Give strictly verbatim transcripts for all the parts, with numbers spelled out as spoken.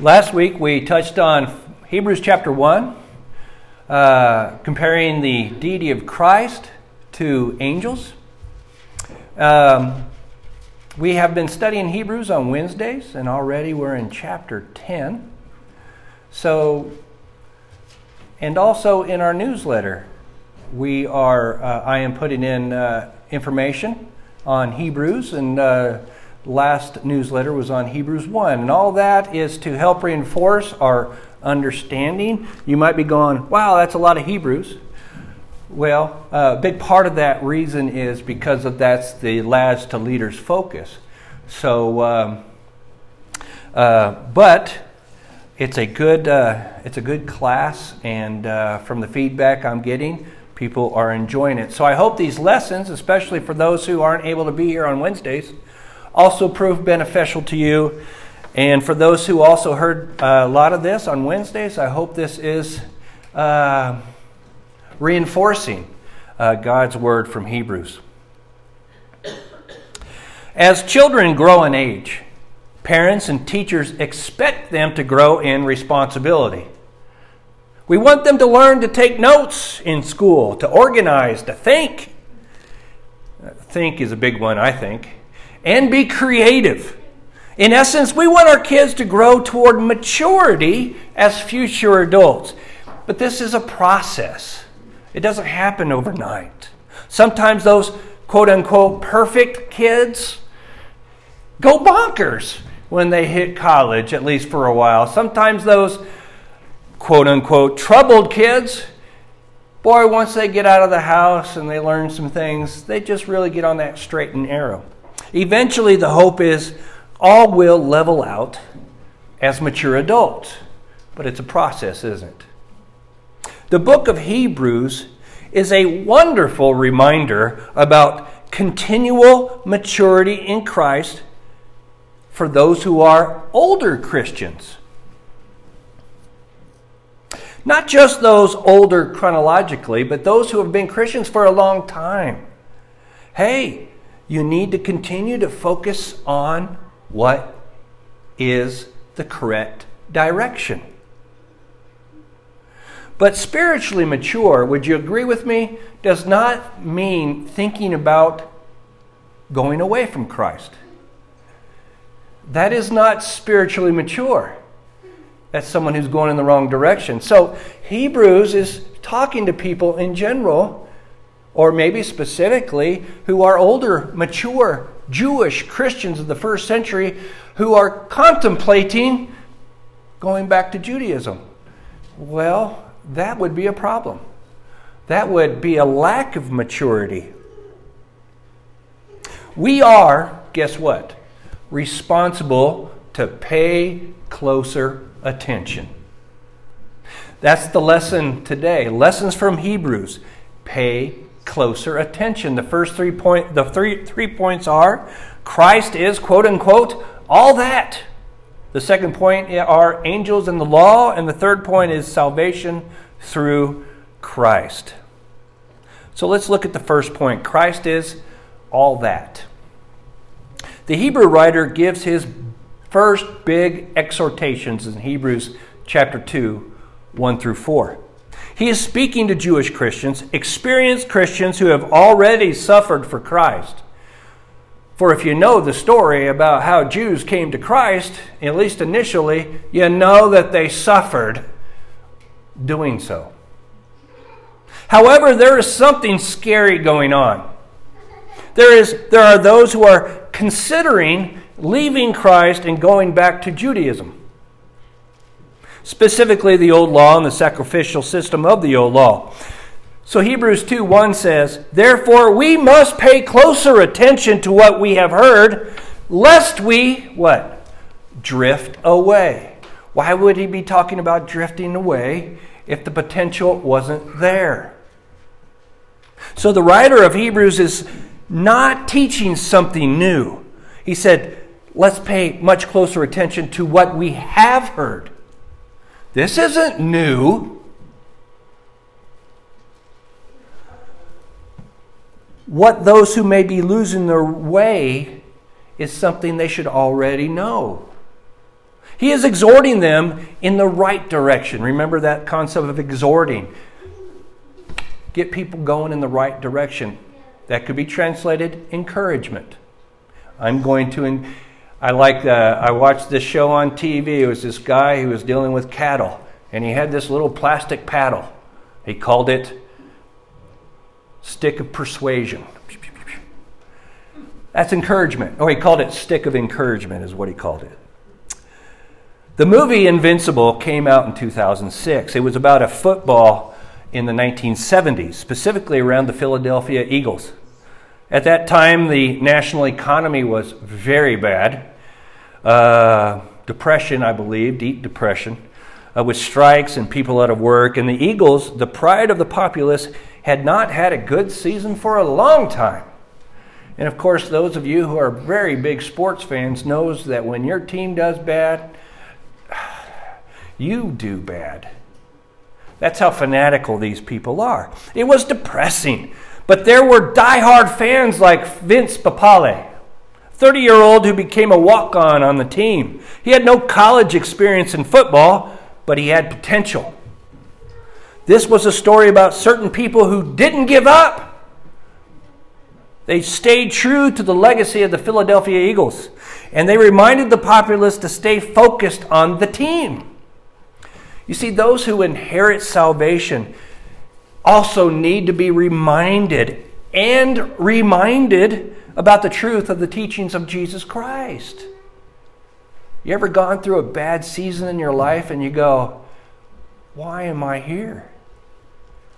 Last week we touched on Hebrews chapter one, uh, comparing the deity of Christ to angels. Um, we have been studying Hebrews on Wednesdays, and already we're in chapter ten. So, and also in our newsletter, we are. Uh, I am putting in uh, information on Hebrews and. Uh, Last newsletter was on Hebrews one, and all that is to help reinforce our understanding. You might be going, wow, that's a lot of Hebrews. Well, uh, a big part of that reason is because of that's the lads to leaders focus. So, um, uh, but it's a good uh, it's a good class, and uh, from the feedback I'm getting, people are enjoying it. So I hope these lessons, especially for those who aren't able to be here on Wednesdays, also prove beneficial to you. And for those who also heard a lot of this on Wednesdays, I hope this is uh, reinforcing uh, God's word from Hebrews. As children grow in age, parents and teachers expect them to grow in responsibility. We want them to learn to take notes in school, to organize, to think. Think is a big one, I think. And be creative. In essence, we want our kids to grow toward maturity as future adults. But this is a process. It doesn't happen overnight. Sometimes those quote-unquote perfect kids go bonkers when they hit college, at least for a while. Sometimes those quote-unquote troubled kids, boy, once they get out of the house and they learn some things, they just really get on that straight and narrow. Eventually, the hope is all will level out as mature adults. But it's a process, isn't it? The book of Hebrews is a wonderful reminder about continual maturity in Christ for those who are older Christians. Not just those older chronologically, but those who have been Christians for a long time. Hey, you need to continue to focus on what is the correct direction. But spiritually mature, would you agree with me, does not mean thinking about going away from Christ. That is not spiritually mature. That's someone who's going in the wrong direction. So Hebrews is talking to people in general, or maybe specifically, who are older, mature Jewish Christians of the first century who are contemplating going back to Judaism. Well, that would be a problem. That would be a lack of maturity. We are, guess what? Responsible to pay closer attention. That's the lesson today. Lessons from Hebrews. Pay closer attention. The first three point, the three three points are Christ is quote unquote all that. The second point are angels and the law, and the third point is salvation through Christ. So let's look at the first point. Christ is all that. The Hebrew writer gives his first big exhortations in Hebrews chapter two, one through four. He is speaking to Jewish Christians, experienced Christians who have already suffered for Christ. For if you know the story about how Jews came to Christ, at least initially, you know that they suffered doing so. However, there is something scary going on. There is, there are those who are considering leaving Christ and going back to Judaism. Specifically the old law and the sacrificial system of the old law. So Hebrews two one says, therefore we must pay closer attention to what we have heard, lest we, what? Drift away. Why would he be talking about drifting away if the potential wasn't there? So the writer of Hebrews is not teaching something new. He said, let's pay much closer attention to what we have heard. This isn't new. What those who may be losing their way is something they should already know. He is exhorting them in the right direction. Remember that concept of exhorting. Get people going in the right direction. That could be translated encouragement. I'm going to... En- I like. Uh, I watched this show on T V. It was this guy who was dealing with cattle, and he had this little plastic paddle. He called it stick of persuasion. That's encouragement. Oh, he called it stick of encouragement is what he called it. The movie Invincible came out in two thousand six. It was about a football in the nineteen seventies, specifically around the Philadelphia Eagles. At that time, the national economy was very bad. Uh, depression, I believe, deep depression, uh, with strikes and people out of work. And the Eagles, the pride of the populace, had not had a good season for a long time. And of course, those of you who are very big sports fans knows that when your team does bad, you do bad. That's how fanatical these people are. It was depressing. But there were diehard fans like Vince Papale, thirty-year-old who became a walk-on on the team. He had no college experience in football, but he had potential. This was a story about certain people who didn't give up. They stayed true to the legacy of the Philadelphia Eagles, and they reminded the populace to stay focused on the team. You see, those who inherit salvation also need to be reminded and reminded about the truth of the teachings of Jesus Christ. You ever gone through a bad season in your life and you go, why am I here?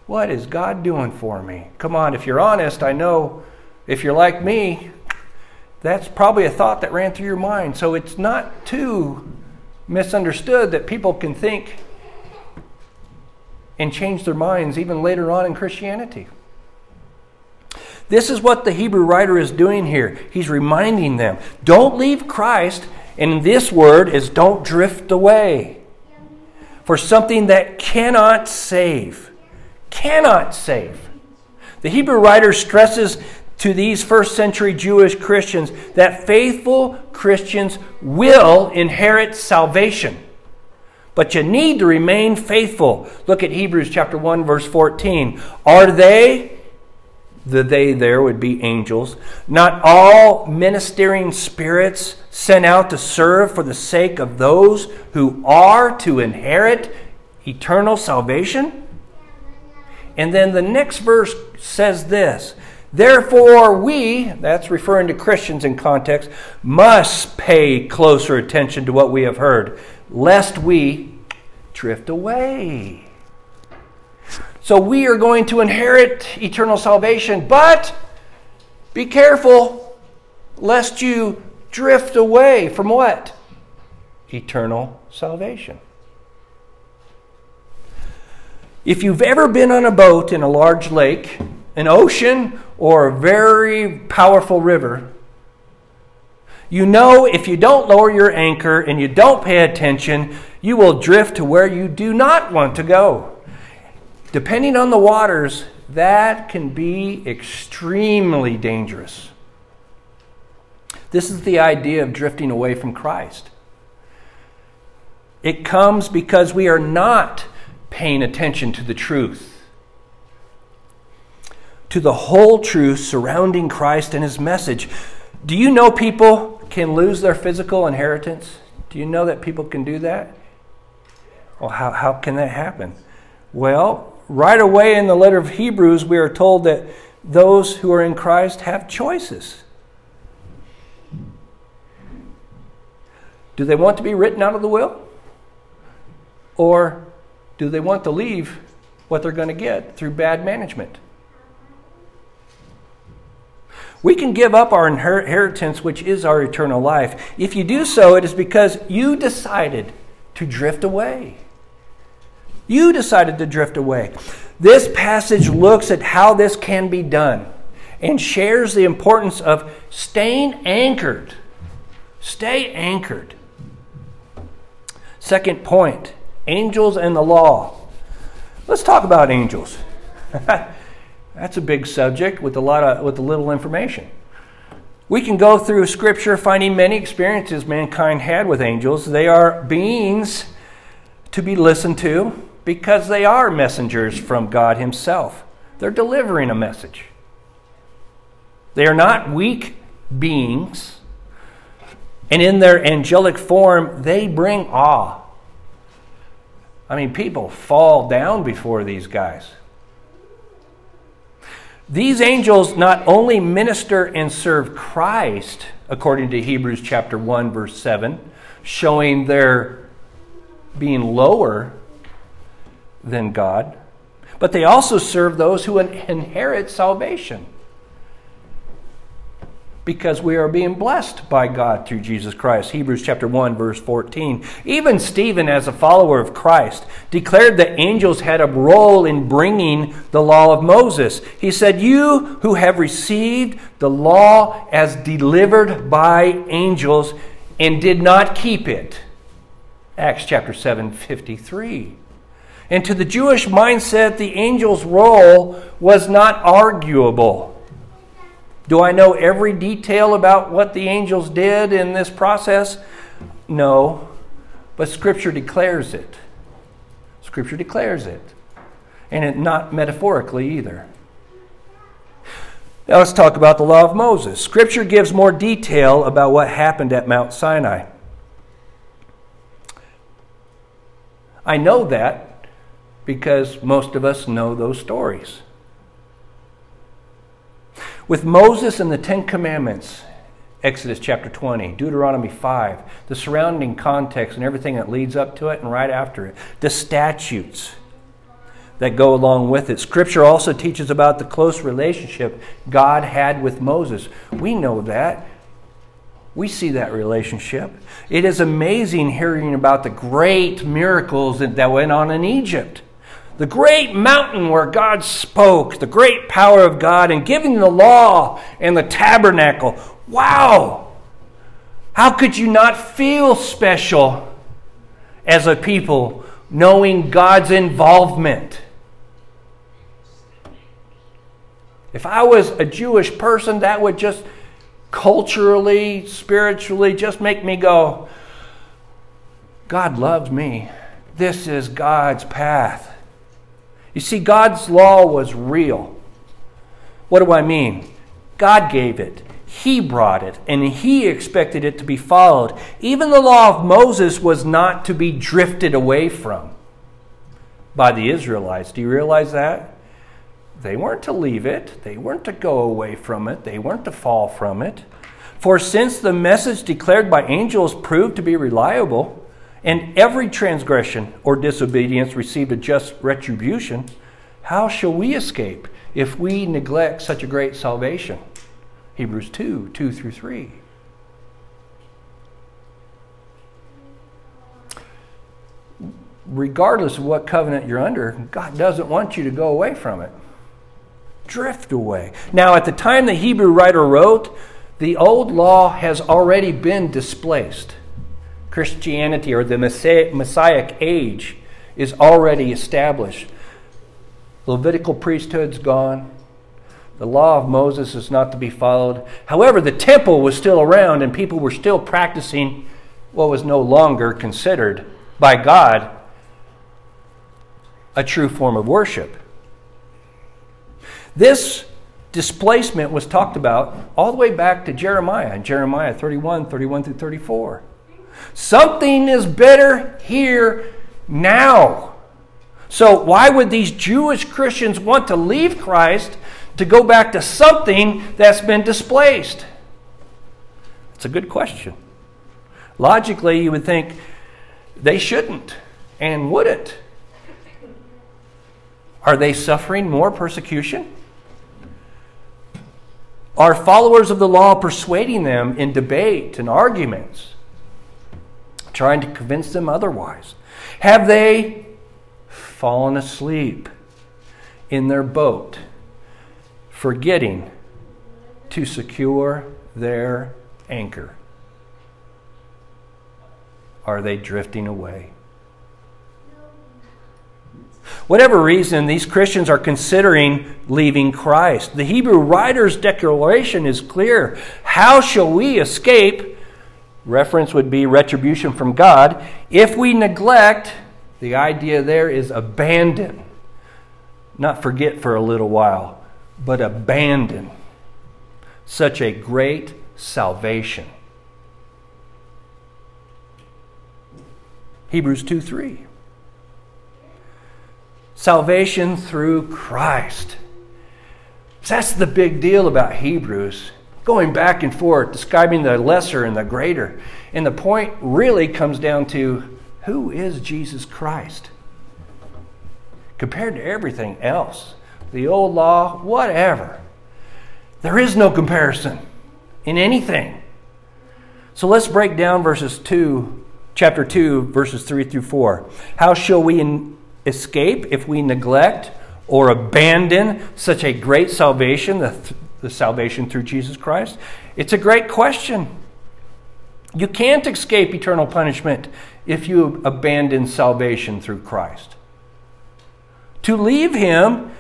What is God doing for me? Come on, if you're honest, I know if you're like me, that's probably a thought that ran through your mind. So it's not too misunderstood that people can think and change their minds even later on in Christianity. This is what the Hebrew writer is doing here. He's reminding them, don't leave Christ, and this word is don't drift away. For something that cannot save. Cannot save. The Hebrew writer stresses to these first century Jewish Christians that faithful Christians will inherit salvation. But you need to remain faithful. Look at Hebrews chapter one, verse fourteen. Are they, the they there would be angels, not all ministering spirits sent out to serve for the sake of those who are to inherit eternal salvation? And then the next verse says this. Therefore we, that's referring to Christians in context, must pay closer attention to what we have heard, lest we drift away. So we are going to inherit eternal salvation, but be careful lest you drift away from what? Eternal salvation. If you've ever been on a boat in a large lake, an ocean, or a very powerful river, you know if you don't lower your anchor and you don't pay attention, you will drift to where you do not want to go. Depending on the waters, that can be extremely dangerous. This is the idea of drifting away from Christ. It comes because we are not paying attention to the truth, to the whole truth surrounding Christ and His message. Do you know people can lose their physical inheritance? Do you know that people can do that? Well, how, how can that happen? Well, right away in the letter of Hebrews, we are told that those who are in Christ have choices. Do they want to be written out of the will? Or do they want to leave what they're going to get through bad management? We can give up our inheritance, which is our eternal life. If you do so, it is because you decided to drift away. You decided to drift away. This passage looks at how this can be done and shares the importance of staying anchored. Stay anchored. Second point, angels and the law. Let's talk about angels. That's a big subject with a lot of with a little information. We can go through Scripture finding many experiences mankind had with angels. They are beings to be listened to because they are messengers from God Himself. They're delivering a message. They are not weak beings, and in their angelic form, they bring awe. I mean, people fall down before these guys. These angels not only minister and serve Christ, according to Hebrews chapter one, verse seven, showing their being lower than God, but they also serve those who inherit salvation, because we are being blessed by God through Jesus Christ. Hebrews chapter one, verse fourteen. Even Stephen, as a follower of Christ, declared that angels had a role in bringing the law of Moses. He said, "You who have received the law as delivered by angels and did not keep it." Acts chapter seven, fifty-three. And to the Jewish mindset, the angel's role was not arguable. Do I know every detail about what the angels did in this process? No, but Scripture declares it. Scripture declares it, and it not metaphorically either. Now let's talk about the law of Moses. Scripture gives more detail about what happened at Mount Sinai. I know that because most of us know those stories. With Moses and the Ten Commandments, Exodus chapter twenty, Deuteronomy five, the surrounding context and everything that leads up to it and right after it, the statutes that go along with it. Scripture also teaches about the close relationship God had with Moses. We know that. We see that relationship. It is amazing hearing about the great miracles that went on in Egypt. The great mountain where God spoke, the great power of God, and giving the law and the tabernacle. Wow! How could you not feel special as a people knowing God's involvement? If I was a Jewish person, that would just culturally, spiritually, just make me go, God loves me. This is God's path. You see, God's law was real. What do I mean? God gave it. He brought it. And He expected it to be followed. Even the law of Moses was not to be drifted away from by the Israelites. Do you realize that? They weren't to leave it. They weren't to go away from it. They weren't to fall from it. For since the message declared by angels proved to be reliable, and every transgression or disobedience received a just retribution, how shall we escape if we neglect such a great salvation? Hebrews two, two through three. Regardless of what covenant you're under, God doesn't want you to go away from it. Drift away. Now, at the time the Hebrew writer wrote, the old law has already been displaced. Christianity, or the Messianic age, is already established. Levitical priesthood's gone. The law of Moses is not to be followed. However, the temple was still around and people were still practicing what was no longer considered by God a true form of worship. This displacement was talked about all the way back to Jeremiah, in Jeremiah thirty-one, thirty-one through thirty-four. Something is better here now. So why would these Jewish Christians want to leave Christ to go back to something that's been displaced? It's a good question. Logically, you would think they shouldn't and wouldn't. Are they suffering more persecution? Are followers of the law persuading them in debate and arguments, trying to convince them otherwise? Have they fallen asleep in their boat, forgetting to secure their anchor? Are they drifting away? whatever reason, these Christians are considering leaving Christ. The Hebrew writer's declaration is clear. How shall we escape? Reference would be retribution from God. If we neglect, the idea there is abandon. Not forget for a little while, but abandon such a great salvation. Hebrews two three. Salvation through Christ. That's the big deal about Hebrews. Going back and forth, describing the lesser and the greater. And the point really comes down to, who is Jesus Christ? Compared to everything else, the old law, whatever. There is no comparison in anything. So let's break down verses two, chapter two, verses three through four. How shall we escape if we neglect or abandon such a great salvation, the th- the salvation through Jesus Christ? It's a great question. You can't escape eternal punishment if you abandon salvation through Christ. To leave him,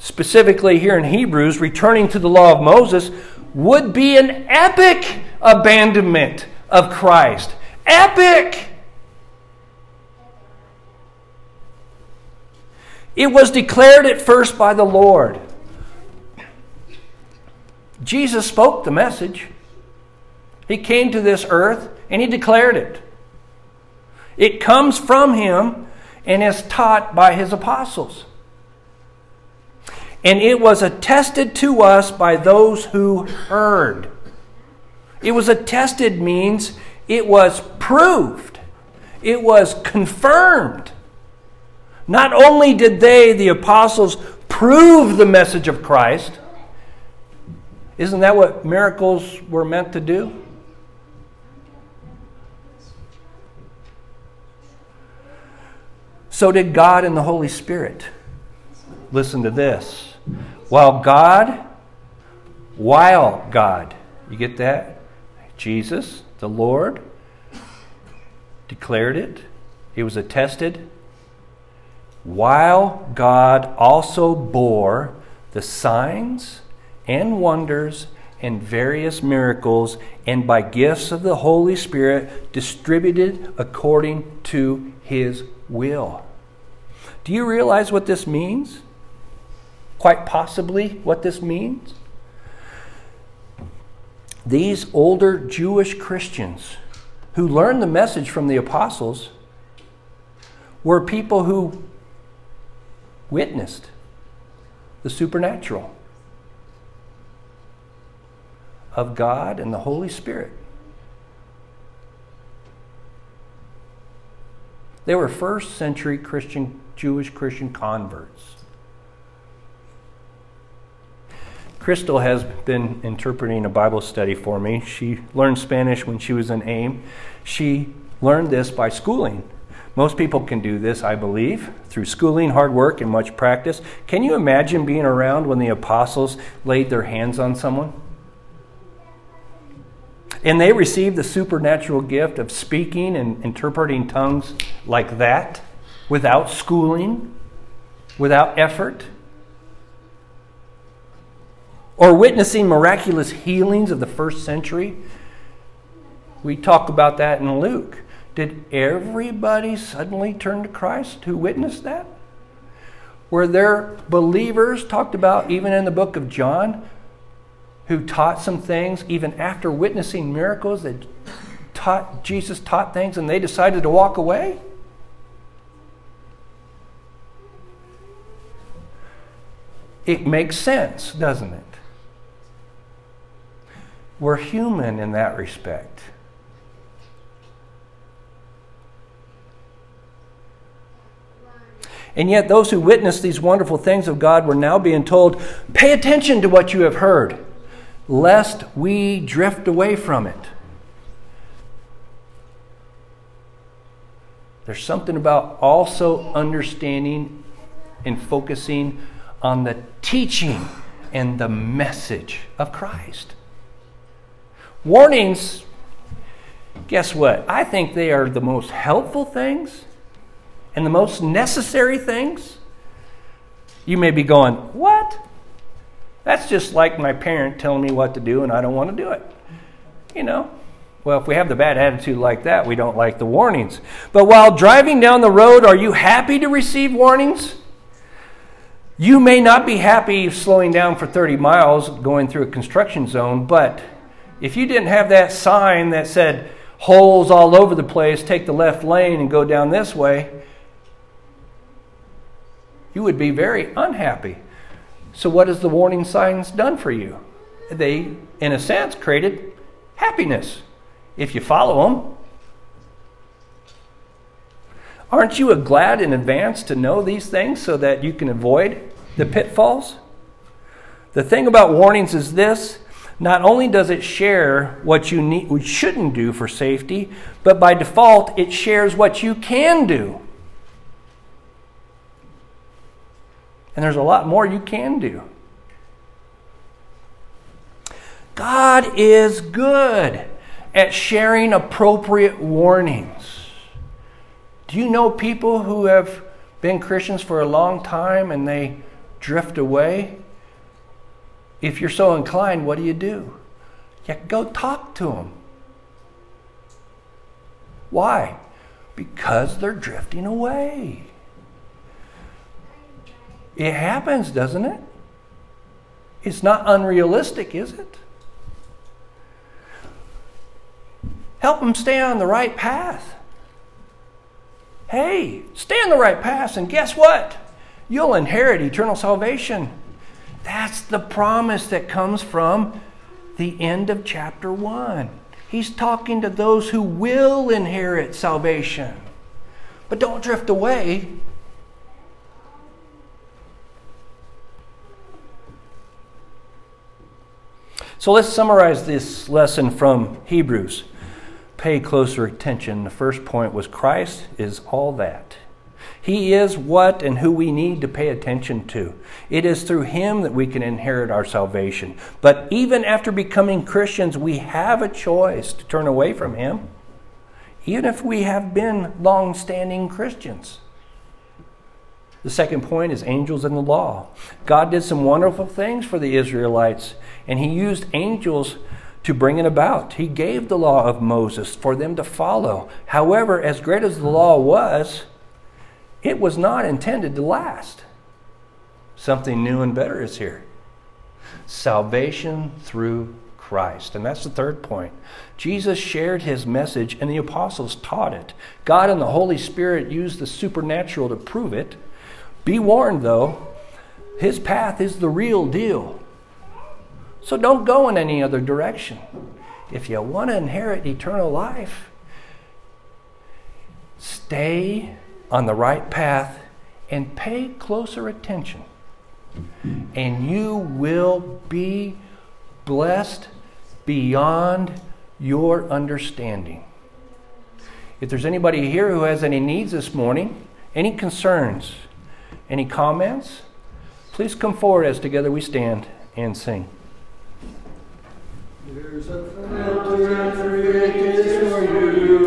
specifically here in Hebrews, returning to the law of Moses, would be an epic abandonment of Christ. Epic! It was declared at first by the Lord. Jesus spoke the message. He came to this earth and he declared it. It comes from him and is taught by his apostles. And it was attested to us by those who heard. It was attested means it was proved. It was confirmed. Not only did they, the apostles, prove the message of Christ. Isn't that what miracles were meant to do? So did God and the Holy Spirit. Listen to this. While God, while God, you get that? Jesus, the Lord, declared it. It was attested. While God also bore the signs and wonders and various miracles, and by gifts of the Holy Spirit distributed according to his will. Do you realize what this means? Quite possibly what this means? These older Jewish Christians who learned the message from the apostles were people who witnessed the supernatural of God and the Holy Spirit. They were first century Christian, Jewish Christian converts. Crystal has been interpreting a Bible study for me. She learned Spanish when she was in A I M. She learned this by schooling. Most people can do this, I believe, through schooling, hard work, and much practice. Can you imagine being around when the apostles laid their hands on someone? And they received the supernatural gift of speaking and interpreting tongues like that, without schooling, without effort. Or witnessing miraculous healings of the first century. We talk about that in Luke. Did everybody suddenly turn to Christ who witnessed that? Were there believers talked about even in the book of John who taught some things even after witnessing miracles that taught Jesus taught things and they decided to walk away? It makes sense, doesn't it? We're human in that respect. And yet those who witnessed these wonderful things of God were now being told, pay attention to what you have heard, lest we drift away from it. There's something about also understanding and focusing on the teaching and the message of Christ. Warnings, guess what? I think they are the most helpful things and the most necessary things You may be going, what? That's just like my parent telling me what to do and I don't want to do it. You know? Well, if we have the bad attitude like that, we don't like the warnings. But while driving down the road, are you happy to receive warnings? You may not be happy slowing down for thirty miles going through a construction zone, but if you didn't have that sign that said holes all over the place, take the left lane and go down this way, you would be very unhappy. So what has the warning signs done for you? They, in a sense, created happiness if you follow them. Aren't you glad in advance to know these things so that you can avoid the pitfalls? The thing about warnings is this. Not only does it share what you need, we shouldn't do for safety, but by default, it shares what you can do. And there's a lot more you can do. God is good at sharing appropriate warnings. Do you know people who have been Christians for a long time and they drift away? If you're so inclined, what do you do? You go talk to them. Why? Because they're drifting away. It happens, doesn't it? It's not unrealistic, is it? Help them stay on the right path. Hey, stay on the right path, and guess what? You'll inherit eternal salvation. That's the promise that comes from the end of chapter one. He's talking to those who will inherit salvation. But don't drift away. So let's summarize this lesson from Hebrews. Pay closer attention. The first point was Christ is all that. He is what and who we need to pay attention to. It is through Him that we can inherit our salvation. But even after becoming Christians, we have a choice to turn away from Him, even if we have been long-standing Christians. The second point is angels and the law. God did some wonderful things for the Israelites, and He used angels to bring it about. He gave the law of Moses for them to follow. However, as great as the law was, it was not intended to last. Something new and better is here. Salvation through Christ. And that's the third point. Jesus shared His message and the apostles taught it. God and the Holy Spirit used the supernatural to prove it. Be warned, though, His path is the real deal. So don't go in any other direction. If you want to inherit eternal life, stay on the right path and pay closer attention. And you will be blessed beyond your understanding. If there's anybody here who has any needs this morning, any concerns, any comments, please come forward as together we stand and sing. There's a fountain for you.